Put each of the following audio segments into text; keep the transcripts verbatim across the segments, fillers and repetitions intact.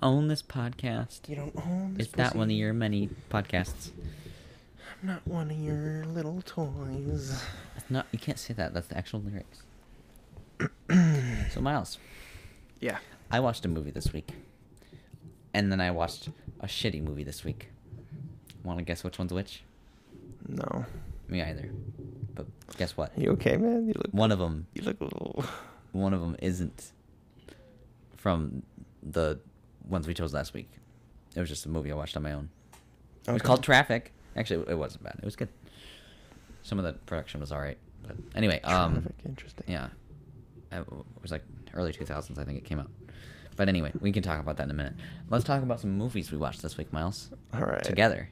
don't own this podcast. You don't own this podcast. Is that pussy? One of your many podcasts? I'm not one of your little toys. That's not, you can't say that. That's the actual lyrics. So, Miles. Yeah. I watched a movie this week. And then I watched a shitty movie this week. Want to guess which one's which? No. Me either. But guess what? You okay, man? You look, one of them. You look a little... One of them isn't from the ones we chose last week. It was just a movie I watched on my own. Okay. It was called Traffic. Actually, it wasn't bad. It was good. Some of the production was all right. But anyway, um... Traffic, interesting. Yeah. It was like early two thousands, I think it came out. But anyway, we can talk about that in a minute. Let's talk about some movies we watched this week, Miles. All right. Together.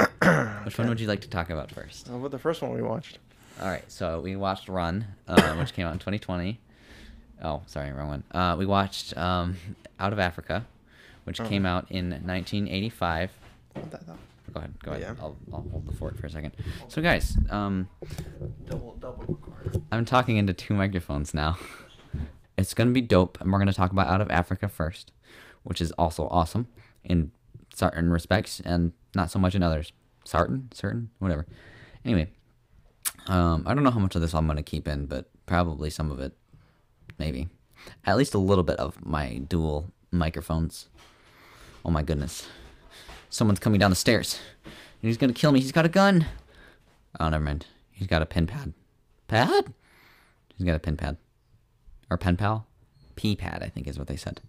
Which okay. one would you like to talk about first? How about the first one we watched? All right, so we watched Run, uh, which came out in twenty twenty. Oh, sorry, wrong one. Uh, we watched um, Out of Africa, which oh. came out in nineteen eighty-five. Hold that thought. Go ahead, go oh, ahead. Yeah. I'll, I'll hold the fort for a second. So, guys, um, double, double record. I'm talking into two microphones now. It's going to be dope, and we're going to talk about Out of Africa first, which is also awesome in certain respects and not so much in others. Certain? Certain? Whatever. Anyway, um, I don't know how much of this I'm going to keep in, but probably some of it, maybe. At least a little bit of my dual microphones. Oh my goodness. Someone's coming down the stairs. He's going to kill me. He's got a gun. Oh, never mind. He's got a pen pad. Pad? He's got a pen pad. Or pen pal? P-pad, I think is what they said.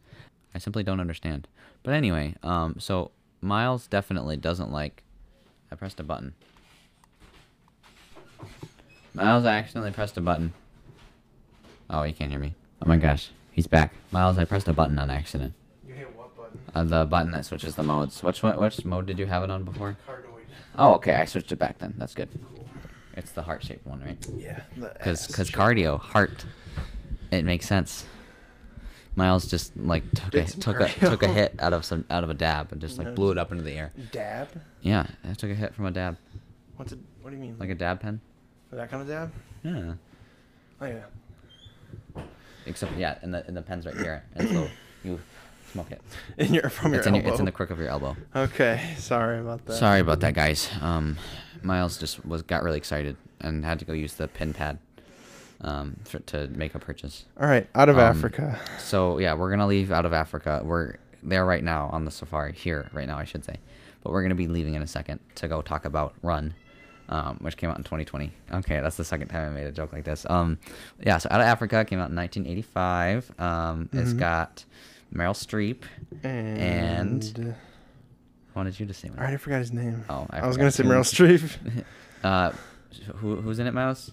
I simply don't understand. But anyway, um, so Miles definitely doesn't like... I pressed a button. Miles, I accidentally pressed a button. Oh, he can't hear me. Oh my gosh, he's back. Miles, I pressed a button on accident. You hit what button? Uh, the button that switches the modes. Which, which mode did you have it on before? Cardioid. Oh, okay, I switched it back then. That's good. Cool. It's the heart-shaped one, right? Yeah. Because cardio, heart... It makes sense. Miles just like took a, took a took a hit out of some out of a dab and just like no, blew it up into the air. Dab? Yeah, I took a hit from a dab. What's a, what do you mean? Like a dab pen? That kind of dab? Yeah. Oh yeah. Except yeah, and the and the pen's right here, and so you smoke it. And you're from your it's elbow. In your, it's in the crook of your elbow. Okay, sorry about that. Sorry about that, guys. Um, Miles just was got really excited and had to go use the pen pad. Um, for, to make a purchase. All right, Out of um, Africa. So yeah, we're gonna leave Out of Africa. We're there right now on the safari. Here right now, I should say. But we're gonna be leaving in a second to go talk about Run, um, which came out in twenty twenty. Okay, that's the second time I made a joke like this. Um, yeah. So Out of Africa came out in nineteen eighty-five. Um, mm-hmm. It's got Meryl Streep and. and... I wanted you to say. I already forgot his name. Oh, I, I was gonna say Meryl Streep. uh, who who's in it, Mouse?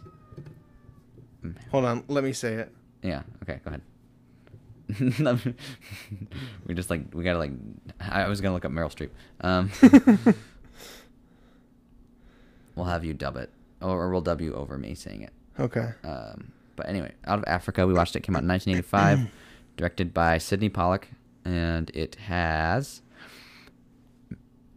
Hold on, let me say it. Yeah, okay, go ahead. we just like, we gotta like, I was gonna look up Meryl Streep. Um, we'll have you dub it, or we'll dub you over me saying it. Okay. Um, but anyway, Out of Africa, we watched it, came out in nineteen eighty-five, directed by Sidney Pollack, and it has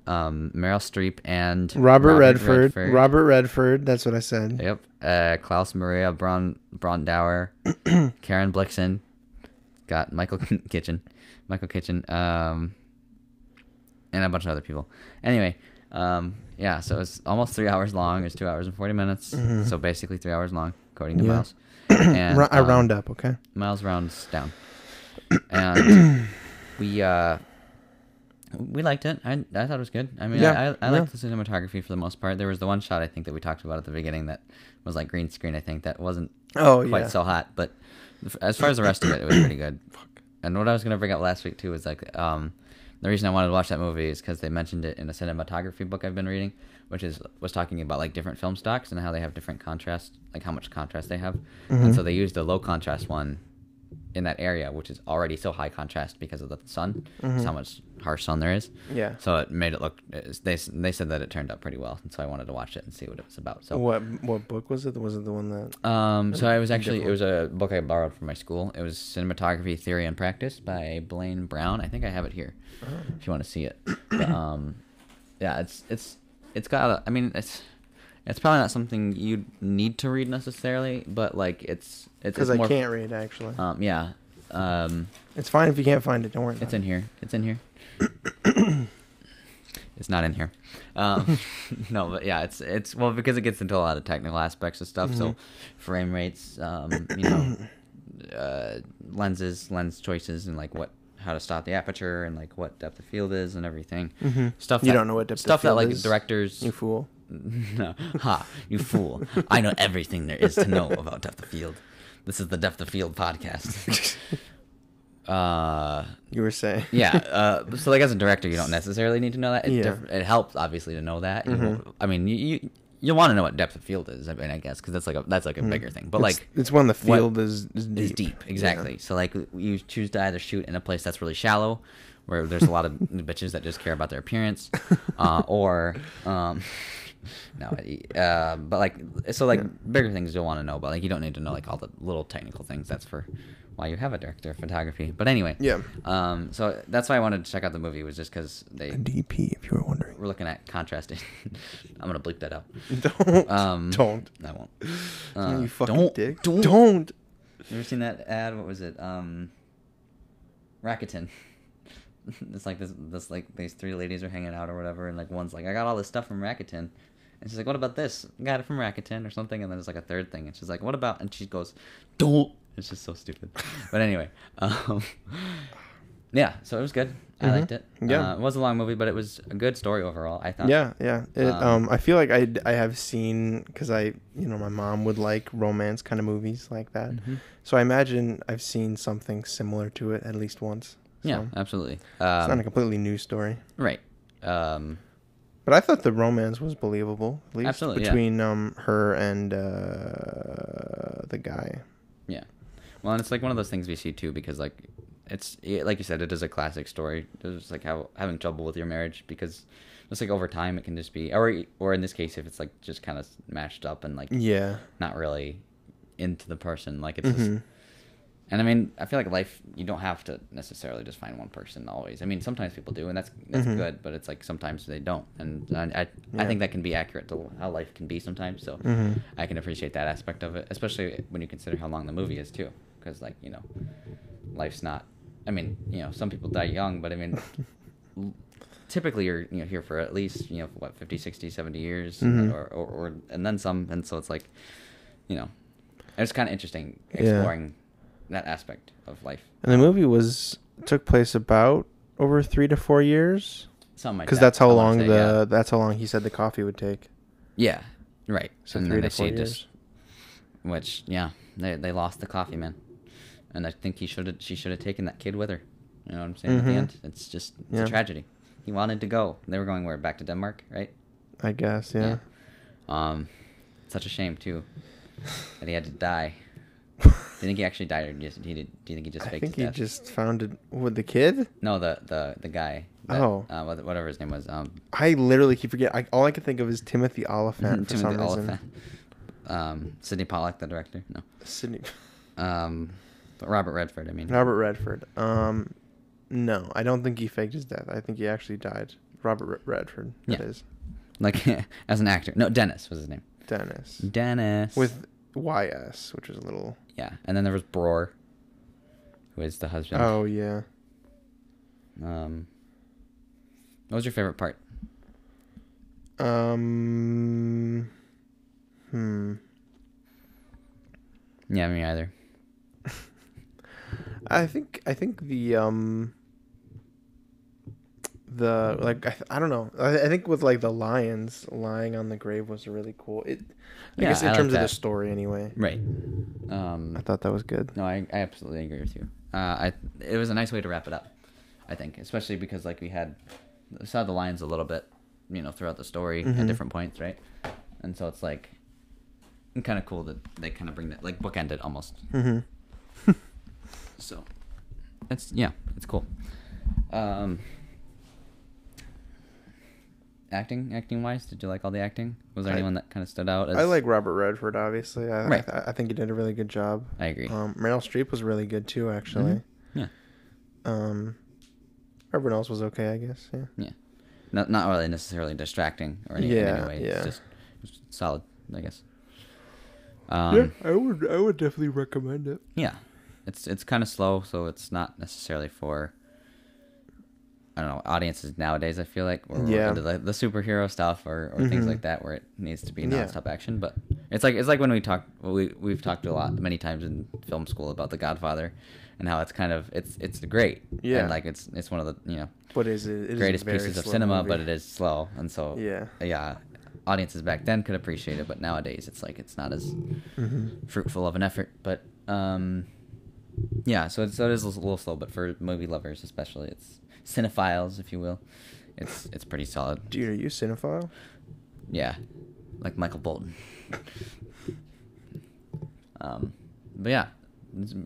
um, Meryl Streep and Robert, Robert Redford. Redford. Robert Redford, that's what I said. Yep. Uh, Klaus Maria Brand- Brandauer, Karen Blixen, got Michael Kitchen, Michael Kitchen, um, and a bunch of other people. Anyway, um, yeah, so it's almost three hours long. It's two hours and forty minutes, mm-hmm. so basically three hours long, according to yeah. Miles. And, I round um, up, okay. Miles rounds down, and we uh, we liked it. I I thought it was good. I mean, yeah, I I, I yeah. liked the cinematography for the most part. There was the one shot I think that we talked about at the beginning that. Was like green screen, I think. That wasn't oh, quite yeah. so hot. But as far as the rest of it, it was pretty good. And what I was going to bring up last week, too, was like um, the reason I wanted to watch that movie is because they mentioned it in a cinematography book I've been reading, which is was talking about like different film stocks and how they have different contrast, like how much contrast they have. Mm-hmm. And so they used the low contrast one in that area, which is already so high contrast because of the sun. Mm-hmm. That's how much harsh sun there is. Yeah. So it made it look. They they said that it turned out pretty well, and so I wanted to watch it and see what it was about. So what what book was it? Was it the one that? Um. So I was actually it was a book I borrowed from my school. It was Cinematography Theory and Practice by Blaine Brown. I think I have it here, oh. if you want to see it. But, um, yeah. It's it's it's got. A, I mean, it's it's probably not something you need to read necessarily, but like it's. Because I can't read, actually. Um, yeah, Um, it's fine if you can't find it. Don't worry about it. It's in here. It's in here. It's not in here. Um, no, but yeah, it's it's well because it gets into a lot of technical aspects of stuff. Mm-hmm. So frame rates, um, you know, uh, lenses, lens choices, and like what how to stop the aperture and like what depth of field is and everything. Mm-hmm. Stuff that, you don't know what depth stuff of field that like is. Directors. You fool. No, ha! You fool! I know everything there is to know about depth of field. This is the Depth of Field podcast. uh, you were saying, yeah. Uh, so, like as a director, you don't necessarily need to know that. It, yeah. diff- it helps, obviously, to know that. Mm-hmm. Will, I mean, you you, you want to know what depth of field is. I mean, I guess because that's like a that's like a mm. bigger thing. But it's, like, it's when the field is is deep. Is deep. Exactly. Yeah. So, like, you choose to either shoot in a place that's really shallow, where there's a lot of bitches that just care about their appearance, uh, or. Um, No, uh, but like, so like yeah. bigger things you'll want to know, but like you don't need to know like all the little technical things. That's for why you have a director of photography. But anyway, yeah. Um, so that's why I wanted to check out the movie was just because they the D P, if you were wondering, we're looking at contrasting. I'm gonna bleep that out. Don't. Um, don't. I won't. Uh, no, you fucking don't, dick. Don't. Don't. You ever seen that ad? What was it? Um, Rakuten. It's like this. This like these three ladies are hanging out or whatever, and like one's like, I got all this stuff from Rakuten. And she's like, what about this? Got it from Rakuten or something. And then there's like a third thing. And she's like, what about? And she goes, don't. It's just so stupid. But anyway. Um, yeah. So it was good. I mm-hmm. liked it. Yeah. Uh, it was a long movie, but it was a good story overall, I thought. Yeah. Yeah. It, um, um, I feel like I, I have seen, because I, you know, my mom would like romance kind of movies like that. Mm-hmm. So I imagine I've seen something similar to it at least once. So yeah, absolutely. Um, it's not a completely new story. Right. Um But I thought the romance was believable, at least Absolutely, between yeah. um, her and uh, the guy. Yeah, well, and it's like one of those things we see too, because like it's it, like you said, it is a classic story. It's like how having trouble with your marriage because just like over time it can just be, or or in this case, if it's like just kind of mashed up and like yeah, not really into the person, like it's. Mm-hmm. Just, and I mean, I feel like life, you don't have to necessarily just find one person always. I mean, sometimes people do, and that's that's mm-hmm. good, but it's like sometimes they don't. And I I, yeah. I think that can be accurate to how life can be sometimes, so mm-hmm. I can appreciate that aspect of it, especially when you consider how long the movie is, too. Because, like, you know, life's not... I mean, you know, some people die young, but I mean, typically you're you know, here for at least, you know, what, fifty, sixty, seventy years, mm-hmm. or, or, or and then some. And so it's like, you know, it's kind of interesting exploring... Yeah. that aspect of life. And the movie was took place about over three to four years. Something like that. Because that's how long the yeah. that's how long he said the coffee would take. Yeah, right. So and three then to they four years. Just, which yeah, they they lost the coffee man, and I think he should have she should have taken that kid with her. You know what I'm saying? Mm-hmm. At the end, it's just it's yeah. a tragedy. He wanted to go. They were going where? Back to Denmark, right? I guess yeah. yeah. Um, such a shame too that he had to die. Do you think he actually died, or just, he did, do you think he just faked his death? I think he just found it with the kid? No, the the, the guy. That, oh. Uh, whatever his name was. Um, I literally keep forgetting. I, all I can think of is Timothy Oliphant for Timothy some Oliphant. reason. Um, Sidney Pollack, the director? No. Sidney. Um, but Robert Redford, I mean. Robert Redford. Um, no, I don't think he faked his death. I think he actually died. Robert Redford, that yeah. is. Like, as an actor. No, Dennis was his name. Dennis. Dennis. With... Y S, which was a little... Yeah, and then there was Broer, who is the husband. Oh, yeah. Um, what was your favorite part? Um, hmm. Yeah, me either. I think, I think the, um... The, like, I, th- I don't know. I, I think with, like, the lions lying on the grave was really cool. It, I yeah, guess in I terms like of the story, anyway. Right. Um, I thought that was good. No, I, I absolutely agree with you. Uh, I It was a nice way to wrap it up, I think. Especially because, like, we had, we saw the lions a little bit, you know, throughout the story mm-hmm. at different points, right? And so it's, like, kind of cool that they kind of bring that, like, bookend it almost. Mm-hmm. So, it's, yeah, it's cool. Um... Acting, acting wise, did you like all the acting? Was there I, anyone that kind of stood out? As... I like Robert Redford, obviously. I, right. I, I think he did a really good job. I agree. Um, Meryl Streep was really good too, actually. Mm-hmm. Yeah. Um, everyone else was okay, I guess. Yeah. Yeah. Not not really necessarily distracting or anything. Yeah. In any way. Yeah. It's just, just solid, I guess. Um, yeah, I would I would definitely recommend it. Yeah. it's it's kind of slow, so it's not necessarily for, I don't know, audiences nowadays, I feel like, or yeah. into the, the superhero stuff or, or mm-hmm. things like that, where it needs to be nonstop yeah. action. But it's like it's like when we talk, we we've talked a lot many times in film school about The Godfather, and how it's kind of it's it's great, yeah, and like it's it's one of the you know what is it, it greatest is pieces of cinema, movie. But it is slow, and so yeah, yeah, audiences back then could appreciate it, but nowadays it's like it's not as mm-hmm. fruitful of an effort, but um, yeah, so it's, so it is a little slow, but for movie lovers especially, it's. Cinephiles, if you will, it's it's pretty solid. Dude, are you a cinephile? Yeah, like Michael Bolton. um, but yeah,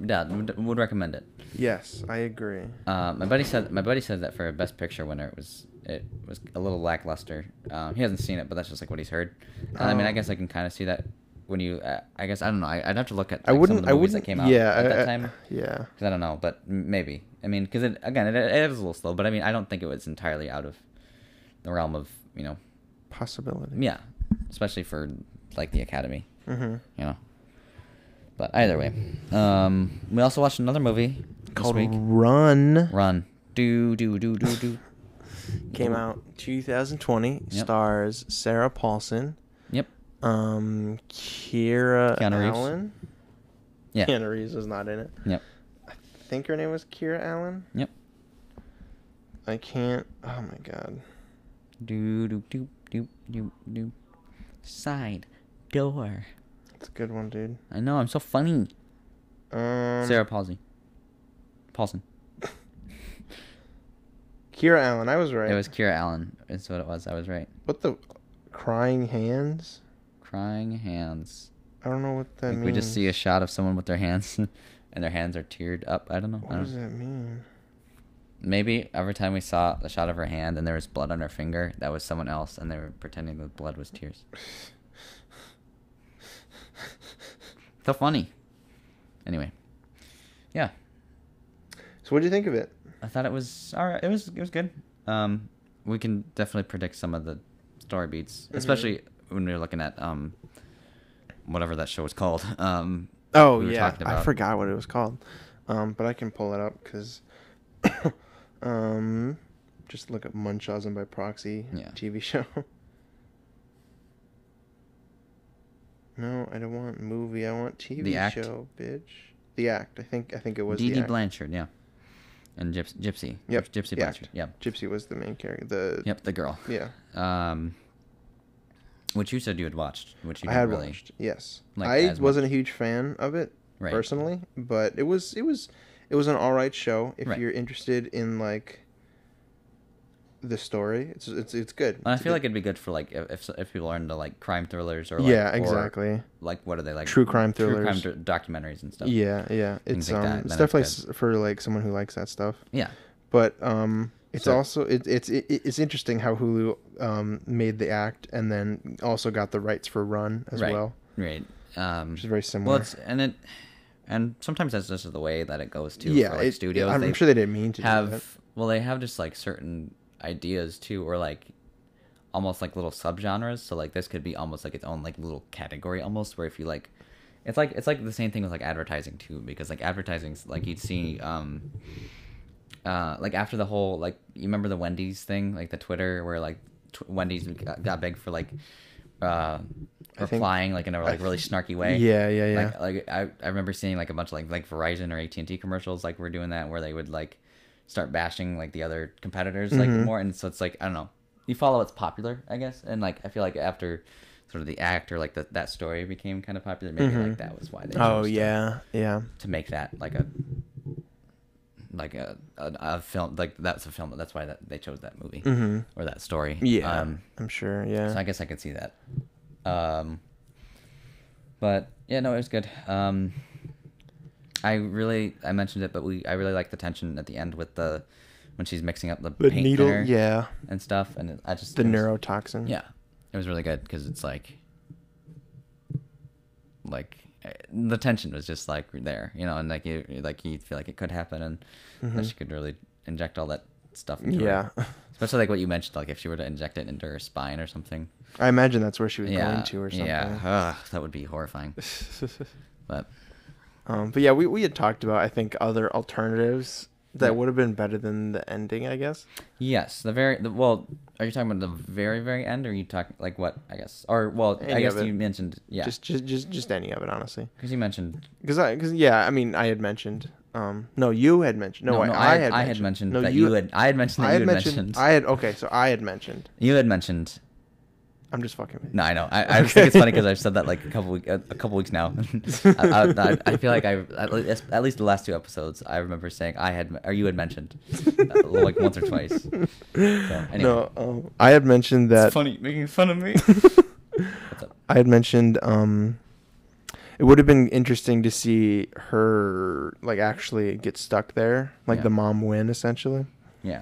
yeah, would recommend it. Yes, I agree. Uh, my buddy said my buddy said that for a Best Picture winner, it was it was a little lackluster. Um, he hasn't seen it, but that's just like what he's heard. Uh, um, I mean, I guess I can kind of see that when you. Uh, I guess I don't know. I, I'd have to look at like, I wouldn't, some of the movies I wouldn't, that came out yeah, at I, that time. I, yeah, because I don't know, but maybe. I mean, because, it, again, it, it was a little slow, but, I mean, I don't think it was entirely out of the realm of, you know... possibility. Yeah. Especially for, like, the Academy. Mm-hmm. You know? But either way. Um, we also watched another movie called this week. Run. Run. Do, do, do, do, do. Came out two thousand twenty. Yep. Stars Sarah Paulson. Yep. Um, Kira Allen. Yeah. Keanu Reeves was not in it. Yep. I think her name was Kira Allen. Yep. I can't. Oh my god. Do do do do do do. Side door. That's a good one, dude. I know. I'm so funny. Um. Sarah Paulson. Paulson. Kira Allen. I was right. It was Kira Allen. That's what it was. I was right. What the? Crying hands. Crying hands. I don't know what that like means. We just see a shot of someone with their hands. And their hands are teared up. I don't know. What does that mean? Maybe every time we saw a shot of her hand and there was blood on her finger, that was someone else, and they were pretending the blood was tears. So funny. Anyway, yeah. So what did you think of it? I thought it was all right. It was it was good. Um, we can definitely predict some of the story beats, mm-hmm. especially when we were looking at um, whatever that show was called. Um. Oh, we yeah. I forgot what it was called. Um, but I can pull it up because um, just look up Munchausen by Proxy yeah. T V show. No, I don't want movie. I want T V the act. Show, bitch. The Act. I think I think it was Dee Dee Blanchard, yeah. And Gyps- Gypsy. Yep. Gypsy Blanchard. Yep. Gypsy was the main character. The Yep, the girl. Yeah. Um Which you said you had watched, which you didn't I had really watched. Yes, like I wasn't much. a huge fan of it right. personally, but it was it was it was an all right show. If right. you're interested in like the story, it's it's it's good. And I feel it's like good. It'd be good for like if if people are into like crime thrillers or like, yeah, exactly. Or, like what are they like true crime thrillers, true crime do- documentaries and stuff. Yeah, yeah, it's like um, it's definitely it's for like someone who likes that stuff. Yeah, but um. It's so, also it, it's it, it's interesting how Hulu um, made The Act and then also got the rights for Run as right, well. Right, um, which is very similar. Well, it's, and it and sometimes that's just the way that it goes too. Yeah, for, like, it, studios. I'm sure they didn't mean to have. Do that. Well, they have just like certain ideas too, or like almost like little subgenres. So like this could be almost like its own like little category, almost where if you like, it's like it's like the same thing with like advertising too, because like advertising's like you'd see. Um, Uh, like after the whole like you remember the Wendy's thing like the Twitter where like tw- Wendy's got, got big for like uh, replying think, like in a like really th- snarky way. Yeah, yeah, yeah. Like, like I, I remember seeing like a bunch of like like Verizon or A T and T commercials like were doing that where they would like start bashing like the other competitors like mm-hmm. more, and so it's like I don't know, you follow what's popular I guess, and like I feel like after sort of The Act or like the, that story became kind of popular maybe mm-hmm. like that was why they oh yeah to, yeah to make that like a. Like a, a a film like that's a film that's why that they chose that movie mm-hmm. or that story yeah um, I'm sure yeah so I guess I could see that um but yeah no it was good um I really I mentioned it but we I really like the tension at the end with the when she's mixing up the, the paint needle thinner yeah and stuff and it, I just the neurotoxin was, yeah it was really good because it's like like the tension was just like there, you know, and like you, like you feel like it could happen, and mm-hmm. that she could really inject all that stuff into yeah. her. Especially like what you mentioned, like if she were to inject it into her spine or something. I imagine that's where she was yeah. going to or something. Yeah, ugh, that would be horrifying. But Um, but yeah, we, we had talked about, I think, other alternatives that yeah. would have been better than the ending, I guess. Yes, the very the, well. Are you talking about the very very end, or are you talking like what? I guess, or well, any I guess you mentioned yeah, just just just, just any of it, honestly. Because you mentioned because I because yeah, I mean, I had mentioned. Um, no, you had mentioned. No, no, no I, I, had, I mentioned. had mentioned. No, that you had. I had mentioned that I had you had mentioned, mentioned. I had okay, so I had mentioned. You had mentioned. I'm just fucking with you. No, I know. I, I okay. just think it's funny because I've said that like a couple week, a, a couple weeks now. I, I, I feel like I at least the last two episodes I remember saying I had or you had mentioned uh, like once or twice. So, anyway. No, um, I had mentioned that. It's funny making fun of me. What's up? I had mentioned. Um, It would have been interesting to see her, like, actually get stuck there. Like, yeah. the mom win, essentially. Yeah.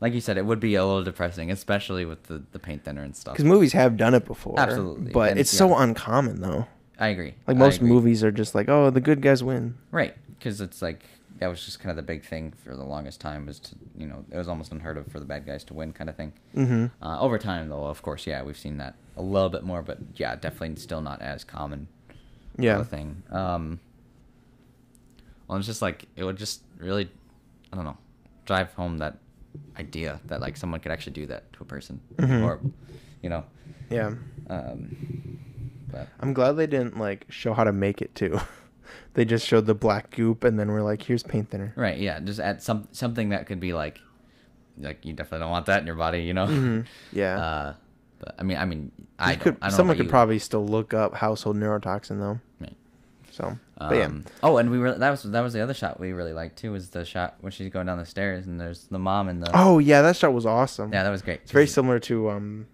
Like you said, it would be a little depressing, especially with the, the paint thinner and stuff. Because movies have done it before. Absolutely. But and, it's yeah. so uncommon, though. I agree. Like, most movies are just like, oh, the good guys win. Right. Because it's like, that was just kind of the big thing for the longest time was to, you know, it was almost unheard of for the bad guys to win kind of thing. Mm-hmm. Uh, over time, though, of course, yeah, we've seen that a little bit more. But, yeah, definitely still not as common. Yeah. Thing. Um, well, it's just like it would just really, I don't know, drive home that idea that like someone could actually do that to a person, mm-hmm. or, you know. Yeah. Um, but. I'm glad they didn't like show how to make it too. They just showed the black goop, and then we're like, here's paint thinner. Right. Yeah. Just add some something that could be like, like you definitely don't want that in your body, you know. Mm-hmm. Yeah. Uh, but I mean, I mean, I, could, don't, I don't. Someone know could you. probably still look up household neurotoxin though. So, but yeah. um, oh, and we were that was that was the other shot we really liked too was the shot when she's going down the stairs and there's the mom and the. Oh yeah, that shot was awesome. Yeah, that was great. It's very similar to um,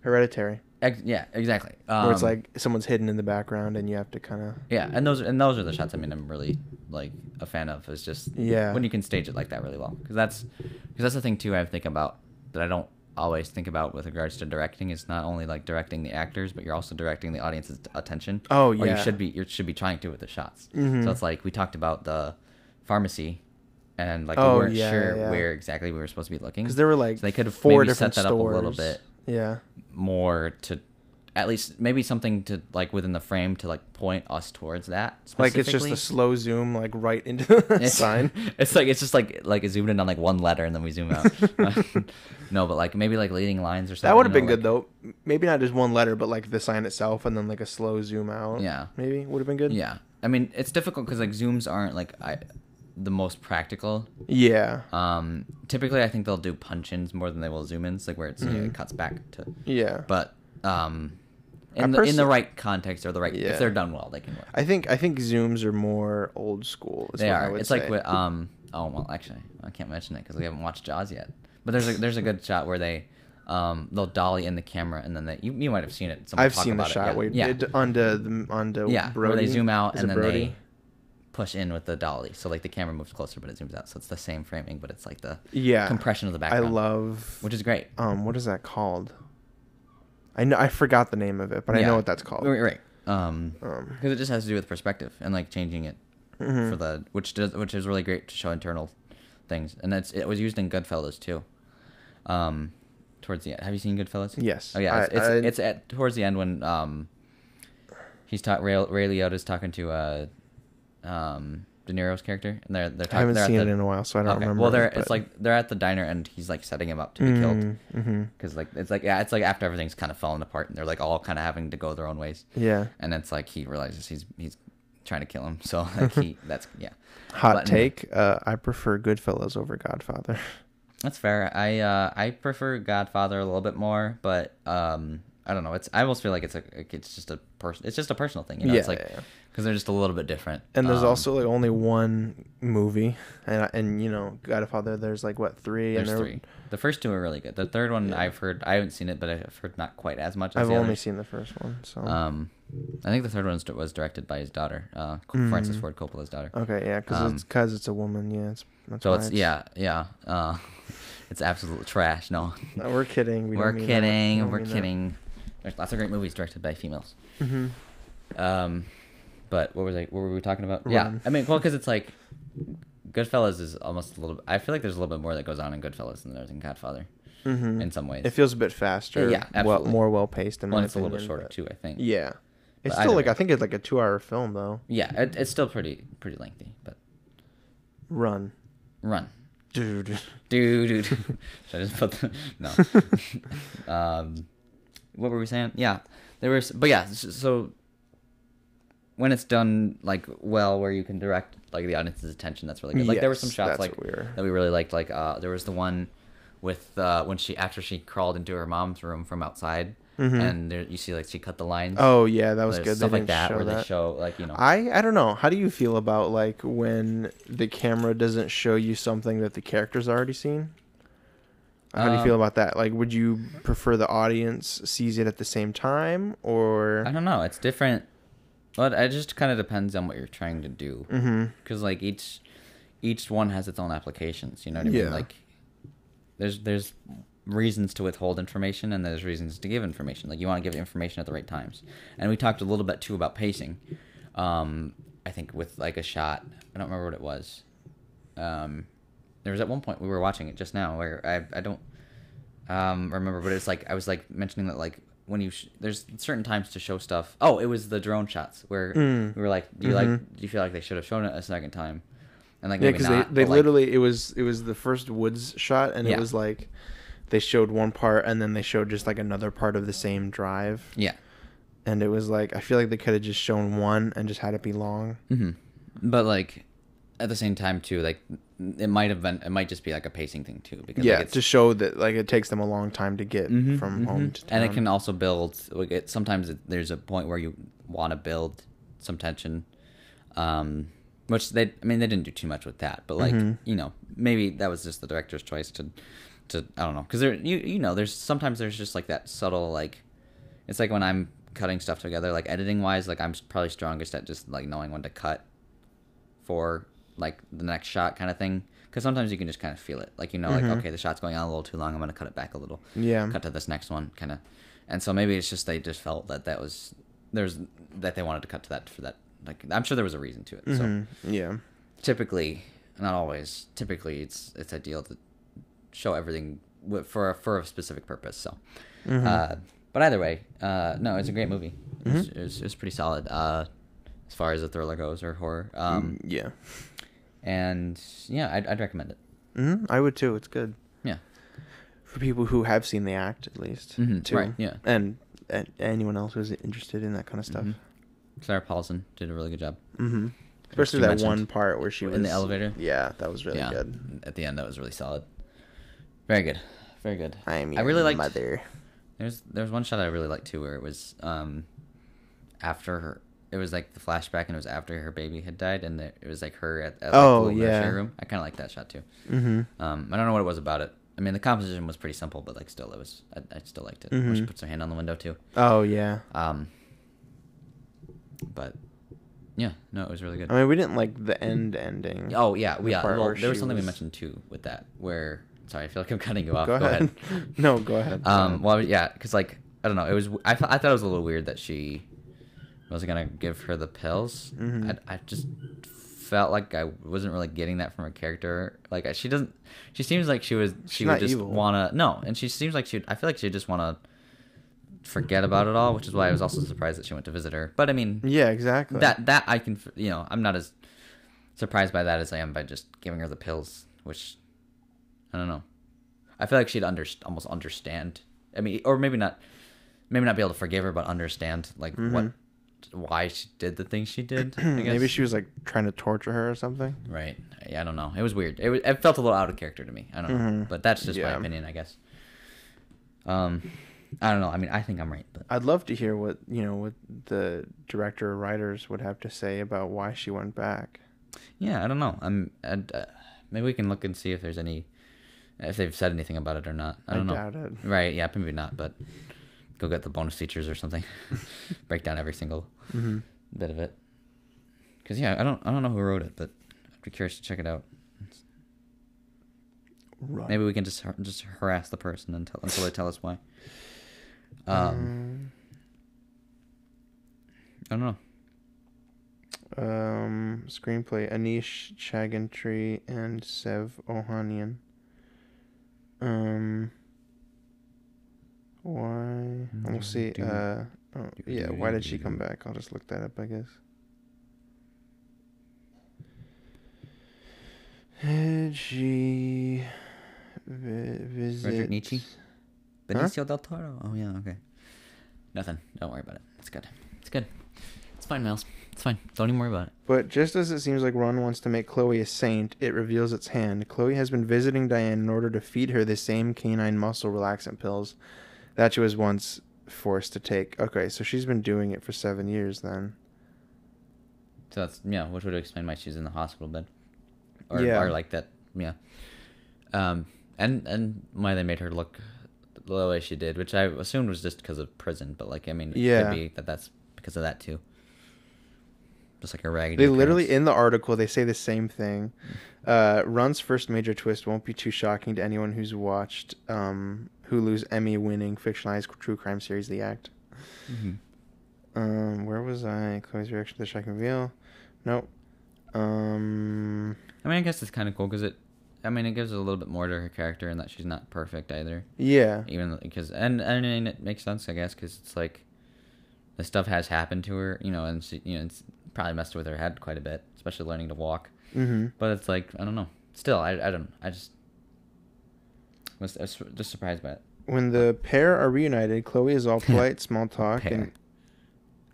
Hereditary. Ex- yeah, exactly. Um, where it's like someone's hidden in the background and you have to kind of. Yeah, and those and those are the shots. I mean, I'm really like a fan of. Is just yeah. when you can stage it like that really well, because that's because that's the thing too I think about that I don't always think about with regards to directing. It's not only like directing the actors, but you're also directing the audience's attention. Oh yeah, or you should be you should be trying to with the shots. Mm-hmm. So it's like we talked about the pharmacy, and like oh, we weren't yeah, sure yeah. where exactly we were supposed to be looking because there were like so they could have four maybe different set that stores. Up a little bit. Yeah, more to at least maybe something to like within the frame to like point us towards that. Like it's just a slow zoom like right into the it's, sign. It's like it's just like like zoomed in on like one letter and then we zoom out. No, but like maybe like leading lines or something. That would have been know, good like, though. Maybe not just one letter, but like the sign itself and then like a slow zoom out. Yeah, maybe would have been good. Yeah, I mean it's difficult because like zooms aren't like I, the most practical. Yeah. Um. Typically, I think they'll do punch-ins more than they will zoom-ins, like where it's mm-hmm. you know, it cuts back to. Yeah. But um. In the, perso- in the right context or the right yeah. if they're done well they can work. I think I think zooms are more old school. They are. I would it's say. like with, um oh well actually I can't mention it because we haven't watched Jaws yet. But there's a, there's a good shot where they um they'll dolly in the camera and then they you, you might have seen it. Someone I've talk seen about the shot it. where yeah. it, onto the onto yeah Brody. Where they zoom out Is and then Brody? they push in with the dolly so like the camera moves closer but it zooms out so it's the same framing but it's like the yeah compression of the background. I love which is great. Um, what is that called? I know I forgot the name of it, but yeah. I know what that's called. Right, right. Um, um, because it just has to do with perspective and like changing it mm-hmm. for the which does which is really great to show internal things, and that's it was used in Goodfellas too. Um, towards the end, have you seen Goodfellas? Yes. Oh yeah, I, it's it's, I, it's at towards the end when um, he's ta- Ray, Ray Liotta's talking to uh, um, De Niro's character, and they're they're talking. I haven't seen the, it in a while, so I don't okay. remember. Well, they're it, it's like they're at the diner, and he's like setting him up to be mm, killed, because mm-hmm. like it's like yeah, it's like after everything's kind of falling apart, and they're like all kind of having to go their own ways. Yeah, and it's like he realizes he's he's trying to kill him, so like he that's yeah. Hot but, take: uh, I prefer Goodfellas over Godfather. That's fair. I uh, I prefer Godfather a little bit more, but um, I don't know. It's I almost feel like it's a it's just a person. It's just a personal thing. You know, yeah, it's like. Yeah, yeah. Because they're just a little bit different. And there's um, also like only one movie, and and you know, Godfather. There's like what three? There's and three. The first two are really good. The third one yeah. I've heard. I haven't seen it, but I've heard not quite as much. As I've the only others. seen the first one. So um, I think the third one was directed by his daughter, uh, mm-hmm. Francis Ford Coppola's daughter. Okay, yeah, because um, it's because it's a woman. Yeah, it's, that's so why it's, it's yeah, yeah. Uh, it's absolute trash. No, no we're kidding. We we're don't mean kidding. Don't we're mean kidding. That. There's lots of great movies directed by females. Mm-hmm. Um. But what was I? What were we talking about? Run. Yeah, I mean, well, because it's like Goodfellas is almost a little. I feel like there's a little bit more that goes on in Goodfellas than there's in Godfather, mm-hmm. in some ways. It feels a bit faster. Yeah, absolutely. Well, more well paced, and well, it's a little bit shorter but... too. I think. Yeah. It's still like way. I think it's like a two-hour film though. Yeah, it, it's still pretty pretty lengthy, but Run. Run. Dude. Dude. Should I just put the... No. um, what were we saying? Yeah. There was... But yeah, so... When it's done, like, well, where you can direct, like, the audience's attention, that's really good. Like, yes, there were some shots, like, we that we really liked. Like, uh, there was the one with, uh, when she, after she crawled into her mom's room from outside, mm-hmm. and there, you see, like, she cut the lines. Oh, yeah, that was There's good. Stuff they like that, where that. they show, like, you know. I, I don't know. How do you feel about, like, when the camera doesn't show you something that the character's already seen? How do you feel about that? Like, would you prefer the audience sees it at the same time, or... I don't know. It's different... But it just kind of depends on what you're trying to do, because mm-hmm. like each each one has its own applications. You know what I mean? Yeah. Like, there's there's reasons to withhold information, and there's reasons to give information. Like, you want to give information at the right times. And we talked a little bit too about pacing. Um, I think with like a shot, I don't remember what it was. Um, there was at one point we were watching it just now where I I don't um, remember, but it's like I was like mentioning that like. When you sh- there's certain times to show stuff. Oh, it was the drone shots where mm. we were like, do you mm-hmm. like, do you feel like they should have shown it a second time? And like, yeah, because they, they literally like, it was it was the first woods shot, and yeah. it was like they showed one part and then they showed just like another part of the same drive. Yeah, and it was like I feel like they could have just shown one and just had it be long. Mm-hmm. But like at the same time too, like it might have been it might just be like a pacing thing too, because yeah like to show that like it takes them a long time to get mm-hmm, from mm-hmm. home to town. And it can also build like it, sometimes it, there's a point where you want to build some tension, um which they I mean they didn't do too much with that, but like mm-hmm. you know, maybe that was just the director's choice to to I don't know, because there you you know there's sometimes there's just like that subtle like it's like when I'm cutting stuff together like editing wise, like I'm probably strongest at just like knowing when to cut for like the next shot kind of thing, because sometimes you can just kind of feel it, like you know mm-hmm. like okay, the shot's going on a little too long, I'm gonna cut it back a little, yeah cut to this next one kind of. And so maybe it's just they just felt that that was there's that they wanted to cut to that for that, like I'm sure there was a reason to it. mm-hmm. So yeah typically not always typically it's it's ideal to show everything for for a specific purpose, so mm-hmm. uh but either way uh no it's a great movie. mm-hmm. it's it's it was pretty solid uh as far as a thriller goes, or horror. um mm, yeah And yeah, I'd, I'd recommend it. Mm-hmm. I would too. It's good. Yeah, for people who have seen The Act, at least. Mm-hmm. Too. Right. Yeah. And, and anyone else who's interested in that kind of stuff. Mm-hmm. Sarah Paulson did a really good job. Mm-hmm. Especially that mentioned. one part where she was in the elevator. Yeah, that was really yeah. good. At the end, that was really solid. Very good. Very good. I'm your I really liked. Mother. There's there's one shot I really liked too, where it was um after her. It was like the flashback, and it was after her baby had died, and it was like her at, at like oh, the yeah. nursery room. I kind of like that shot too. Mm-hmm. Um, I don't know what it was about it. I mean, the composition was pretty simple, but like still, it was. I, I still liked it. Mm-hmm. She puts her hand on the window too. Oh yeah. Um. But yeah, no, it was really good. I mean, we didn't like the end ending. Oh yeah, we yeah. Well, there was something was... we mentioned too with that. Where sorry, I feel like I'm cutting you off. Go, go ahead. ahead. No, go ahead. Um. Well, yeah, because like I don't know. It was. I th- I thought it was a little weird that she. I was gonna give her the pills. Mm-hmm. I, I just felt like I wasn't really getting that from her character. Like I, she doesn't. She seems like she was. She She's would just evil. wanna no, and she seems like she. I feel like she just wanna forget about it all, which is why I was also surprised that she went to visit her. But I mean, yeah, exactly. That that I can. You know, I'm not as surprised by that as I am by just giving her the pills, which I don't know. I feel like she'd under, almost understand. I mean, or maybe not. Maybe not be able to forgive her, but understand like mm-hmm. what. why she did the things she did. I guess. Maybe she was like trying to torture her or something. Right. I, I don't know. It was weird. It, was, it felt a little out of character to me. I don't mm-hmm. know. But that's just yeah. my opinion, I guess. Um, I don't know. I mean, I think I'm right. But I'd love to hear what you know what the director or writers would have to say about why she went back. Yeah, I don't know. I'm. I'd, uh, maybe we can look and see if there's any, if they've said anything about it or not. I don't I know. Doubt it. Right. Yeah. Maybe not. But. Go get the bonus features or something. Break down every single mm-hmm. bit of it. Because yeah, I don't, I don't know who wrote it, but I'd be curious to check it out. Right. Maybe we can just just harass the person until until they tell us why. Um, um, I don't know. Um, screenplay: Aneesh Chaganty and Sev Ohanian. Um. Why? We'll see. Uh, Oh, yeah, why did she come back? I'll just look that up, I guess. Did she vi visit... Roger Nietzsche? Benicio huh? del Toro? Oh, yeah, okay. Nothing. Don't worry about it. It's good. It's good. It's fine, Miles. It's fine. Don't even worry about it. But just as it seems like Ron wants to make Chloe a saint, it reveals its hand. Chloe has been visiting Diane in order to feed her the same canine muscle relaxant pills that she was once forced to take. Okay, so she's been doing it for seven years then. So that's, yeah, which would explain why she's in the hospital bed. Or, yeah. or like that, yeah. Um, and, and why they made her look the way she did, which I assumed was just because of prison, but like, I mean, it yeah. could be that that's because of that too. Just like a raggedy they appearance. Literally in the article they say the same thing. uh Run's first major twist won't be too shocking to anyone who's watched um Hulu's Emmy winning fictionalized true crime series The Act. Mm-hmm. Um where was I? Chloe's reaction to the shocking reveal. Nope. um I mean, I guess it's kind of cool because it I mean it gives a little bit more to her character and that she's not perfect either. Yeah, even because and I mean it makes sense, I guess, because it's like the stuff has happened to her, you know, and she, you know, it's probably messed with her head quite a bit, especially learning to walk. Mm-hmm. But it's like, I don't know. Still, I, I don't I just was, I was just surprised by it. When the pair are reunited, Chloe is all polite, small talk, and,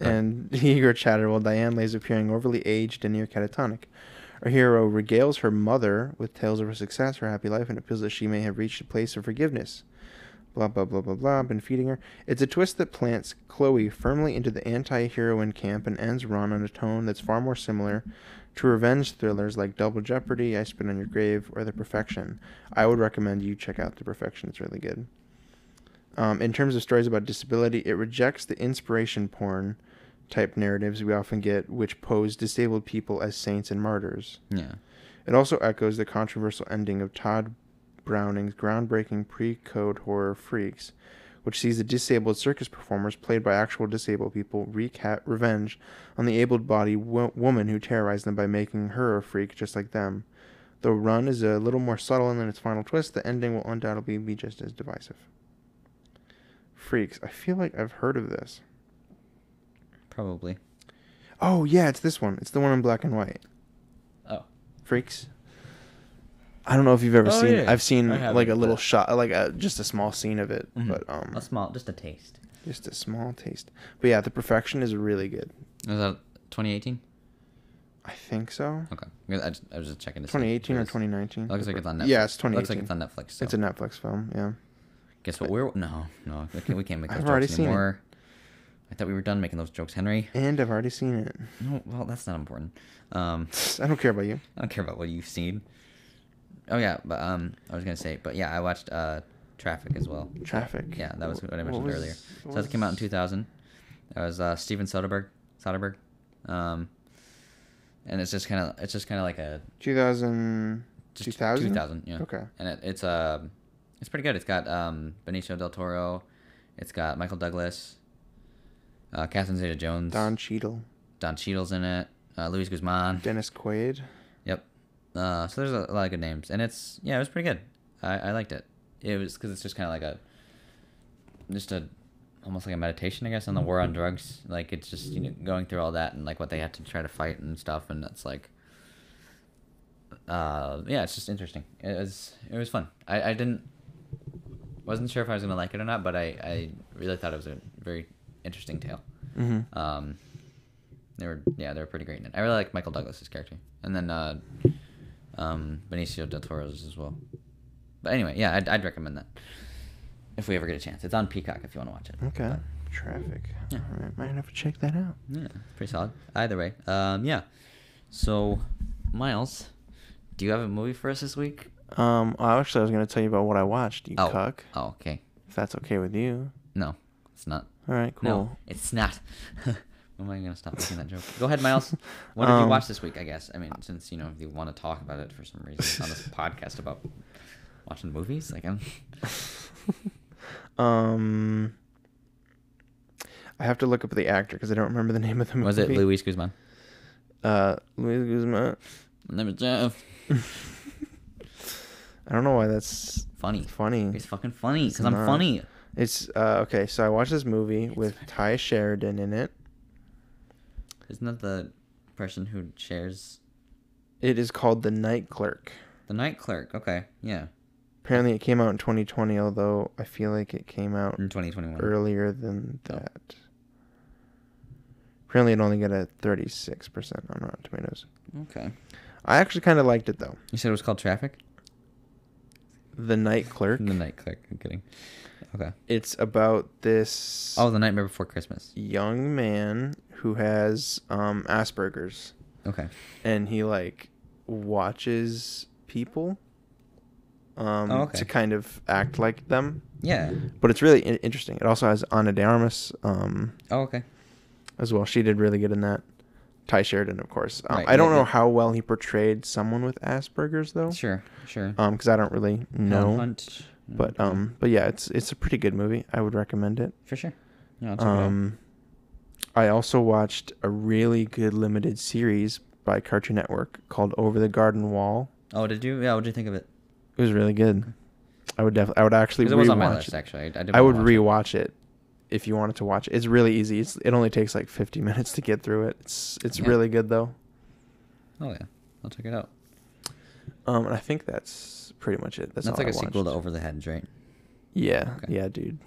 and eager chatter, while Diane lays appearing overly aged and near catatonic. Our hero regales her mother with tales of her success, her happy life, and appeals that she may have reached a place of forgiveness. Blah, blah, blah, blah, blah, been feeding her. It's a twist that plants Chloe firmly into the anti-heroine camp and ends Ron on a tone that's far more similar to revenge thrillers like Double Jeopardy, I Spit on Your Grave, or The Perfection. I would recommend you check out The Perfection. It's really good. Um, in terms of stories about disability, it rejects the inspiration porn type narratives we often get, which pose disabled people as saints and martyrs. Yeah. It also echoes the controversial ending of Todd Browning's groundbreaking pre-code horror Freaks, which sees the disabled circus performers played by actual disabled people wreak revenge on the able-bodied wo woman who terrorized them by making her a freak just like them. Though Run is a little more subtle in its final twist, the ending will undoubtedly be just as divisive. Freaks. I feel like I've heard of this. Probably. Oh, yeah, it's this one. It's the one in black and white. Oh. Freaks. I don't know if you've ever oh, seen yeah. it. I've seen like a little shot, like a, just a small scene of it. Mm-hmm. But um, a small, just a taste. Just a small taste. But yeah, The Perfection is really good. Is that twenty eighteen? I think so. Okay. I, just, I was just checking this. twenty eighteen or twenty nineteen? It looks like it's on Netflix. Yeah, it's twenty eighteen. It looks like it's on Netflix. So. It's a Netflix film, yeah. Guess what I, we're... No, no. We can't make those I've jokes already seen anymore. It. I thought we were done making those jokes, Henry. And I've already seen it. No, well, that's not important. Um, I don't care about you. I don't care about what you've seen. Oh yeah, but um, I was gonna say, but yeah, I watched uh, Traffic as well. Traffic. Yeah, that was what I mentioned what was, earlier. So that came out in two thousand. That was uh, Steven Soderbergh. Soderbergh. Um, and it's just kind of, it's just kind of like a two thousand. Two thousand. Two thousand. Yeah. Okay. And it, it's uh, it's pretty good. It's got um, Benicio del Toro. It's got Michael Douglas. Uh, Catherine Zeta-Jones. Don Cheadle. Don Cheadle's in it. Uh, Luis Guzman. Dennis Quaid. Uh, so there's a lot of good names, and it's, yeah, it was pretty good. I, I liked it. It was, because it's just kind of like a, just a, almost like a meditation, I guess, on the war on drugs. Like, it's just, you know, going through all that and, like, what they had to try to fight and stuff, and that's, like, uh, yeah, it's just interesting. It was, it was fun. I, I didn't, wasn't sure if I was going to like it or not, but I, I really thought it was a very interesting tale. Mm-hmm. Um, they were, yeah, they were pretty great in it. I really like Michael Douglas's character. And then, uh... Um, Benicio del Toro's as well. But anyway, yeah, I'd, I'd recommend that if we ever get a chance. It's on Peacock if you want to watch it. Okay. But, Traffic. Yeah. All right. Might have to check that out. Yeah, pretty solid. Either way. Um, yeah. So, Miles, do you have a movie for us this week? Um, well, actually, I was going to tell you about what I watched, you oh. cuck. Oh, okay. If that's okay with you. No, it's not. All right, cool. No, it's not. Am I going to stop making that joke? Go ahead, Miles. What did um, you watch this week, I guess? I mean, since, you know, if you want to talk about it for some reason on this podcast about watching movies, like I'm... um, I have to look up the actor because I don't remember the name of the movie. Was it Luis Guzman? Uh, Luis Guzman. Number Jeff. I don't know why that's... Funny. Funny. It's fucking funny because I'm funny. It's uh, okay. So I watched this movie with Ty Sheridan in it. Isn't that the person who shares? It is called The Night Clerk. The Night Clerk. Okay, yeah. Apparently, it came out in twenty twenty. Although I feel like it came out in twenty twenty-one earlier than that. Oh. Apparently, it only got a thirty-six percent on Rotten Tomatoes. Okay. I actually kind of liked it though. You said it was called Traffic? The Night Clerk. The Night Clerk. I'm kidding. Okay. It's about this. Oh, The Nightmare Before Christmas. Young man who has um, Asperger's. Okay. And he like watches people. Um, oh, okay. To kind of act like them. Yeah. But it's really interesting. It also has Ana de Armas. Um, oh, okay. As well, she did really good in that. Ty Sheridan, of course. Um, right, I don't yeah, know yeah. how well he portrayed someone with Asperger's, though. Sure, sure. Um, because I don't really know. Hunt. But um, but yeah, it's it's a pretty good movie. I would recommend it for sure. No, it's um, I also watched a really good limited series by Cartoon Network called Over the Garden Wall. Oh, did you? Yeah, what did you think of it? It was really good. I would definitely. I would actually. It was on my list, actually. I, I, didn't I would rewatch it. it. If you wanted to watch it. It's really easy. It's, it only takes like fifty minutes to get through it. It's it's yeah. really good though. Oh yeah, I'll check it out. Um, and I think that's pretty much it. That's, that's all like I a watched. Sequel to Over the Hedge, right? Yeah, okay. yeah, dude.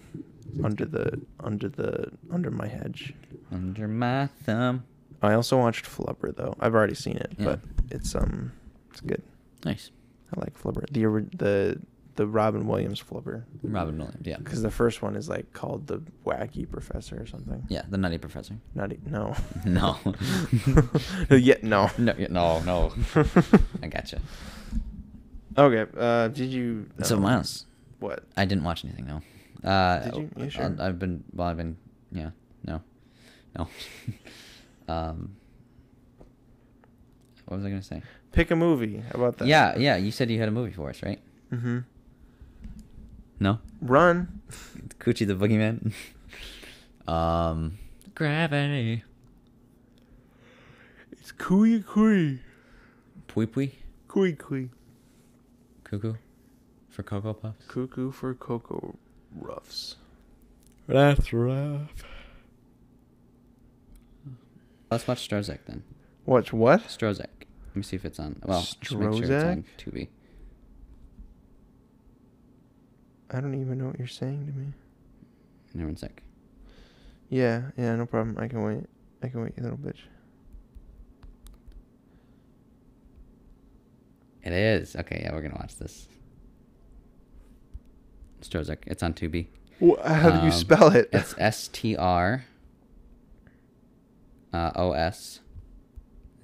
Under the under the under my hedge. Under my thumb. I also watched Flubber though. I've already seen it, yeah. but it's um it's good. Nice. I like Flubber. The the. The Robin Williams Flubber. Robin Williams, yeah. Because the first one is like called the Wacky Professor or something. Yeah, the Nutty Professor. Nutty, no. No. yeah, no. No, yeah, no, no. I gotcha. Okay, uh, did you? Uh, so Miles. What? I didn't watch anything. No. Uh, did you? Yeah, sure. I've been. Well, I've been. Yeah. No. No. um. What was I gonna say? Pick a movie. How about that? Yeah, yeah. You said you had a movie for us, right? Mm-hmm. No. Run. Coochie the Boogeyman. um. Gravity. It's Cooey Cooey. Pui Pui. Cooey Cooey. Cuckoo for Cocoa Puffs. Cuckoo for Cocoa Ruffs. That's rough. Let's watch Stroszek then. Watch what? Stroszek. Let me see if it's on. Well, just make sure it's on Tubi. I don't even know what you're saying to me. No, one sec. Yeah, yeah, no problem. I can wait. I can wait, you little bitch. It is. Okay, yeah, we're going to watch this. Stroszek. It's on Tubi. Well, how do um, you spell it? It's S T R O S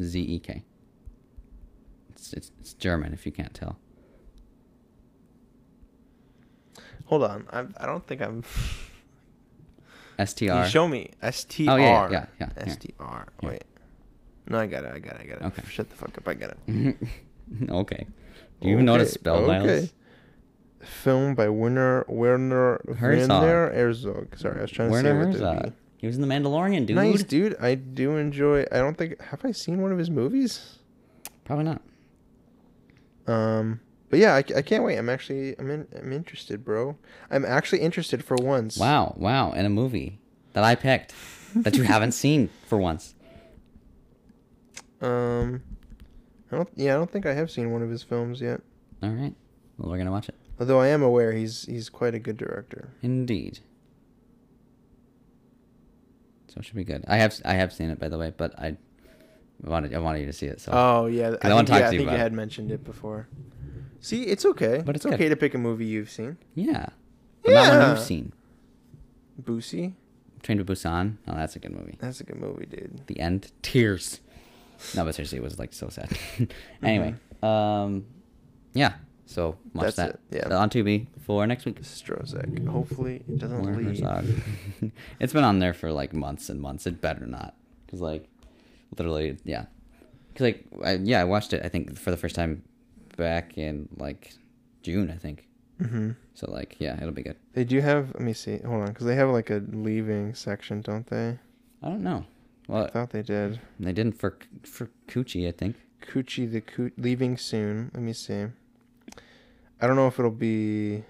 Z E K. It's, it's, it's German, if you can't tell. Hold on, I'm, I don't think I'm. S T R. You show me S T R. Oh yeah, yeah, yeah. yeah. S T R. Here. Wait, no, I got it, I got it, I got it. Okay. Shut the fuck up, I got it. okay. Do you even okay. know how to spell okay. Miles? Film by Werner Werner Herzog. Werner Herzog. Sorry, I was trying Werner to say Herzog. What the He was in The Mandalorian, dude. Nice, dude. I do enjoy. I don't think have I seen one of his movies. Probably not. Um. But yeah, I, I can't wait. I'm actually, I'm in, I'm interested, bro. I'm actually interested for once. Wow, wow, in a movie that I picked that you haven't seen for once. Um, I don't. Yeah, I don't think I have seen one of his films yet. All right, well, we're gonna watch it. Although I am aware he's he's quite a good director. Indeed. So it should be good. I have I have seen it, by the way, but I wanted I wanted you to see it. So. Oh yeah, I, I want to talk yeah, to you I think about you had it. mentioned it before. See, it's okay. But it's, it's okay good. to pick a movie you've seen. Yeah. But yeah. not one you've seen. Boosie? Train to Busan. Oh, that's a good movie. That's a good movie, dude. The end. Tears. No, but seriously, it was like so sad. anyway. Mm-hmm. Um, yeah. So watch that's that. It. Yeah. On Tubi for next week. Stroszek. Hopefully it doesn't Warner leave. It's been on there for like months and months. It better not. Because like literally, yeah. Because like, I, yeah, I watched it, I think, for the first time. Back in like June, I think. Mm-hmm. So like, yeah, it'll be good. They do have. Let me see. Hold on, because they have like a leaving section, don't they? I don't know. Well, I thought they did. They didn't for for Coochie, I think. Coochie the Coo leaving soon. Let me see. I don't know if it'll be.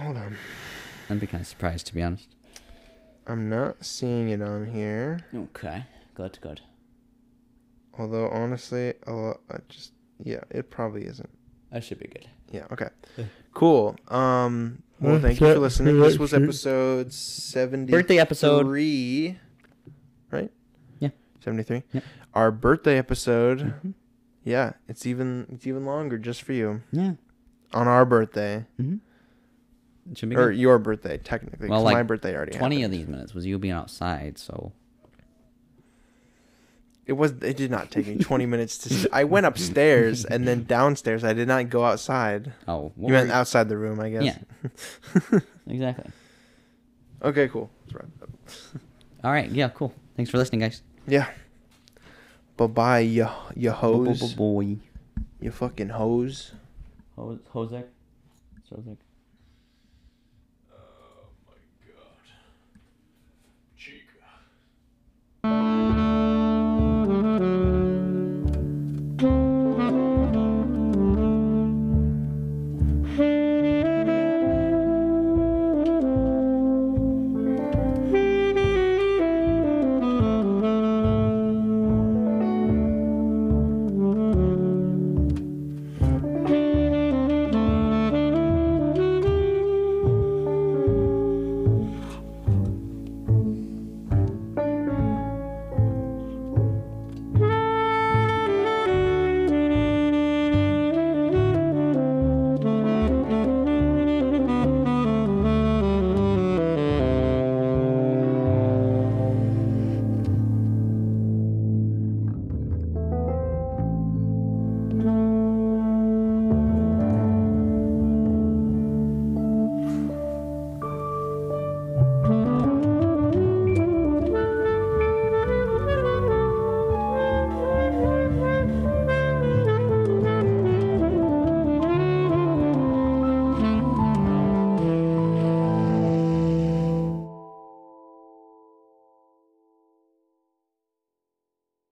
Hold on. I'd be kind of surprised, to be honest. I'm not seeing it on here. Okay. Good, good. Although, honestly, uh, I just... Yeah, it probably isn't. That should be good. Yeah, okay. Cool. Um, well, thank you for listening. This was episode seventy-three. Birthday episode. Right? Yeah. seventy-three? Yeah. Our birthday episode. Mm-hmm. Yeah, it's even it's even longer just for you. Yeah. On our birthday. Mm-hmm. Or good. Your birthday, technically. Well, like my birthday already twenty happened. Of these minutes was you being outside, so... It was. It did not take me twenty minutes to... I went upstairs and then downstairs. I did not go outside. Oh. You meant you? Outside the room, I guess. Yeah. Exactly. Okay, cool. Let's wrap it up. All right. Yeah, cool. Thanks for listening, guys. Yeah. Bye-bye, you, you hoes. Boy. You fucking hoes. Hosek. Hosek.